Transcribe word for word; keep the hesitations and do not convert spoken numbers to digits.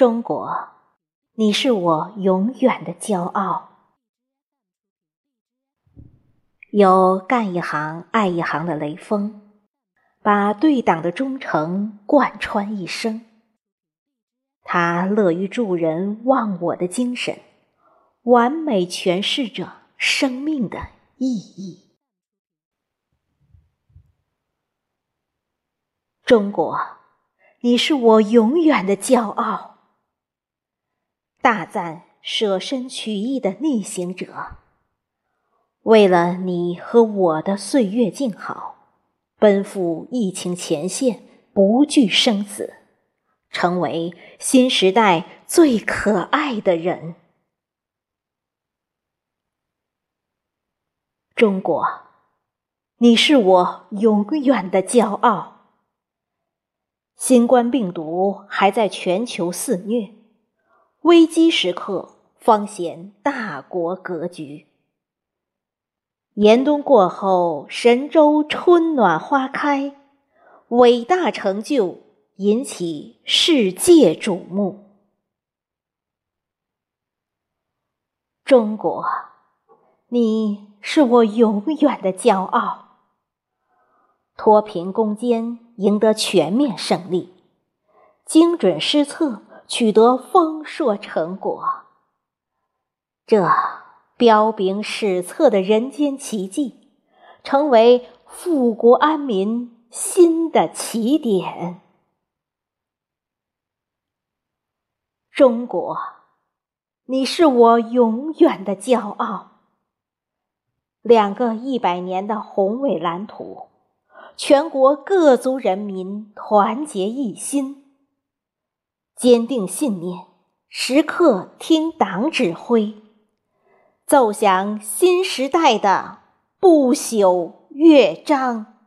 中国，你是我永远的骄傲。有干一行爱一行的雷锋，把对党的忠诚贯穿一生。他乐于助人忘我的精神，完美诠释着生命的意义。中国，你是我永远的骄傲。大赞舍身取义的逆行者，为了你和我的岁月静好，奔赴疫情前线，不惧生死，成为新时代最可爱的人。中国，你是我永远的骄傲。新冠病毒还在全球肆虐，危机时刻方显大国格局。严冬过后，神州春暖花开，伟大成就引起世界瞩目。中国，你是我永远的骄傲。脱贫攻坚赢得全面胜利，精准施策取得丰硕成果，这彪炳史册的人间奇迹，成为富国安民新的起点。中国，你是我永远的骄傲。两个一百年的宏伟蓝图，全国各族人民团结一心，坚定信念，时刻听党指挥，奏响新时代的不朽乐章。